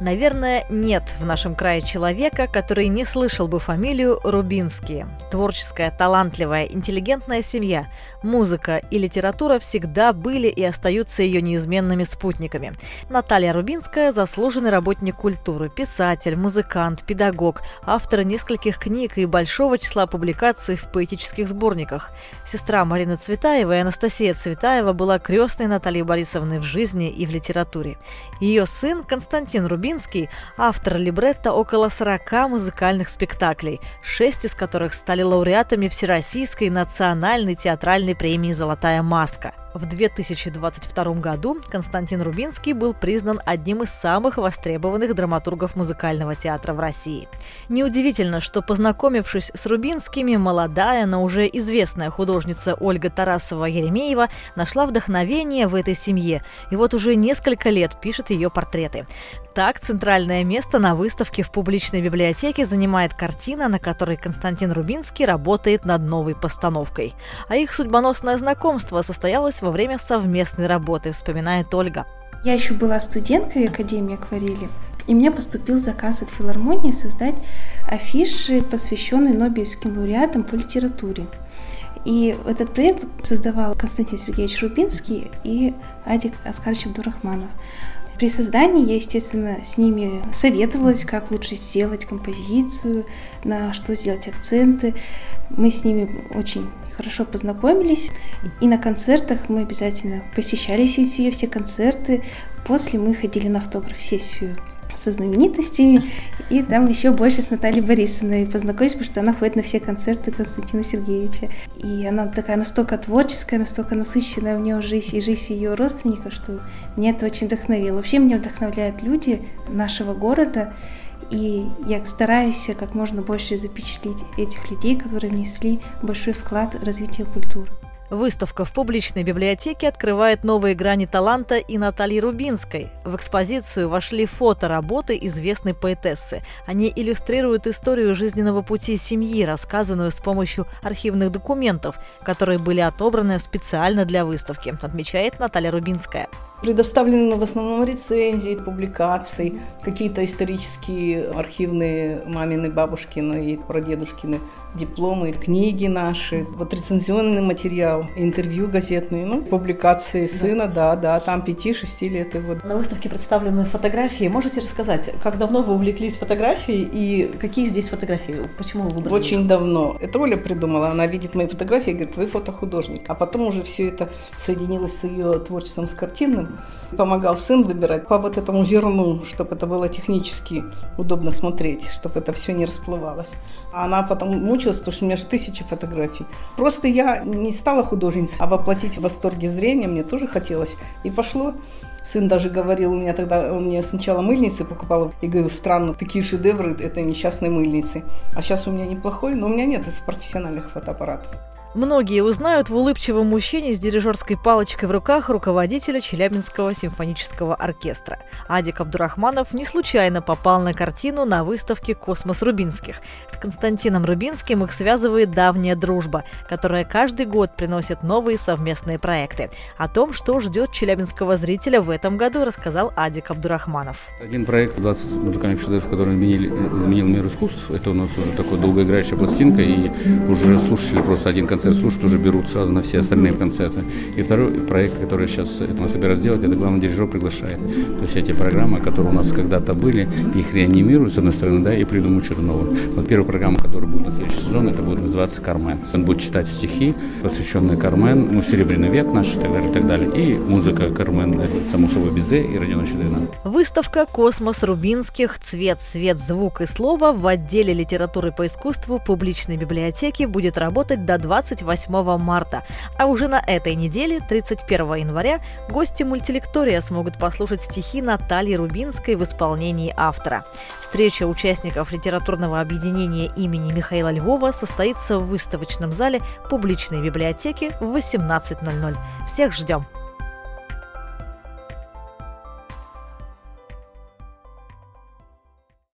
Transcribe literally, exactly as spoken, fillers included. Наверное, нет в нашем крае человека, который не слышал бы фамилию Рубинские. Творческая, талантливая, интеллигентная семья. Музыка и литература всегда были и остаются ее неизменными спутниками. Наталья Рубинская – заслуженный работник культуры, писатель, музыкант, педагог, автор нескольких книг и большого числа публикаций в поэтических сборниках. Сестра Марина Цветаева и Анастасия Цветаева была крестной Натальи Борисовны в жизни и в литературе. Ее сын Константин Рубинский Рубинский – автор либретто около сорока музыкальных спектаклей, шесть из которых стали лауреатами Всероссийской национальной театральной премии «Золотая маска». В две тысячи двадцать втором году Константин Рубинский был признан одним из самых востребованных драматургов музыкального театра в России. Неудивительно, что, познакомившись с Рубинскими, молодая, но уже известная художница Ольга Тарасова-Еремеева нашла вдохновение в этой семье и вот уже несколько лет пишет ее портреты. Так, центральное место на выставке в публичной библиотеке занимает картина, на которой Константин Рубинский работает над новой постановкой. А их судьбоносное знакомство состоялось во время совместной работы, вспоминает Ольга. Я еще была студенткой Академии акварели, и мне поступил заказ от филармонии создать афиши, посвященные нобелевским лауреатам по литературе. И этот проект создавал Константин Сергеевич Рубинский и Адик Абдурахманов. При создании я, естественно, с ними советовалась, как лучше сделать композицию, на что сделать акценты. Мы с ними очень хорошо познакомились, и на концертах мы обязательно посещали сессию, все концерты. После мы ходили на автограф-сессию со знаменитостями, и там еще больше с Натальей Борисовной познакомились, потому что она ходит на все концерты Константина Сергеевича. И она такая настолько творческая, настолько насыщенная у нее жизнь и жизнь ее родственников, что меня это очень вдохновило. Вообще меня вдохновляют люди нашего города, и я стараюсь как можно больше запечатлеть этих людей, которые внесли большой вклад в развитие культуры. Выставка в публичной библиотеке открывает новые грани таланта и Натальи Рубинской. В экспозицию вошли фотоработы известной поэтессы. Они иллюстрируют историю жизненного пути семьи, рассказанную с помощью архивных документов, которые были отобраны специально для выставки, отмечает Наталья Рубинская. Предоставлены в основном рецензии, публикации, какие-то исторические архивные мамины, бабушкины и прадедушкины дипломы, книги наши, вот рецензионный материал, интервью газетные, ну, публикации сына, да, да, да там пяти-шести лет его. На выставке представлены фотографии. Можете рассказать, как давно вы увлеклись фотографией и какие здесь фотографии? Почему вы выбрали? Очень давно. Это Оля придумала. Она видит мои фотографии и говорит, вы фотохудожник. А потом уже все это соединилось с ее творчеством, с картинным. Помогал сын выбирать по вот этому зерну, чтобы это было технически удобно смотреть, чтобы это все не расплывалось. А она потом мучилась, потому что у меня же тысячи фотографий. Просто я не стала художницей, а воплотить восторги зрения мне тоже хотелось. И пошло. Сын даже говорил, у меня тогда, он мне сначала мыльницы покупал, и говорил, странно, такие шедевры этой несчастной мыльницы. А сейчас у меня неплохой, но у меня нет профессиональных фотоаппаратов. Многие узнают в улыбчивом мужчине с дирижерской палочкой в руках руководителя Челябинского симфонического оркестра. Адик Абдурахманов не случайно попал на картину на выставке «Космос Рубинских». С Константином Рубинским их связывает давняя дружба, которая каждый год приносит новые совместные проекты. О том, что ждет челябинского зрителя в этом году, рассказал Адик Абдурахманов. Один проект «двадцать музыкальных шедевров», который изменил, изменил мир искусств, это у нас уже такая долгоиграющая пластинка, и уже слушатели просто один концерт слушают, уже берут сразу на все остальные концерты. И второй проект, который сейчас мы собираемся делать, это главный дирижер приглашает. То есть эти программы, которые у нас когда-то были, их реанимируют, с одной стороны, да, и придумывают что-то новое. Вот первая программа, которая будет на следующий сезон, это будет называться «Кармен». Он будет читать стихи, посвященные Кармен, ну, «Серебряный век» наш и так далее, и так далее. И музыка Кармен, само собой, Бизе и Родиона Щедрина. Выставка «Космос Рубинских. Цвет, свет, звук и слово» в отделе литературы по искусству публичной библиотеки будет работать до двадцать восьмого марта. А уже на этой неделе, тридцать первого января, гости мультилектория смогут послушать стихи Натальи Рубинской в исполнении автора. Встреча участников литературного объединения имени Михаила Львова состоится в выставочном зале публичной библиотеки в восемнадцать ноль ноль. Всех ждем!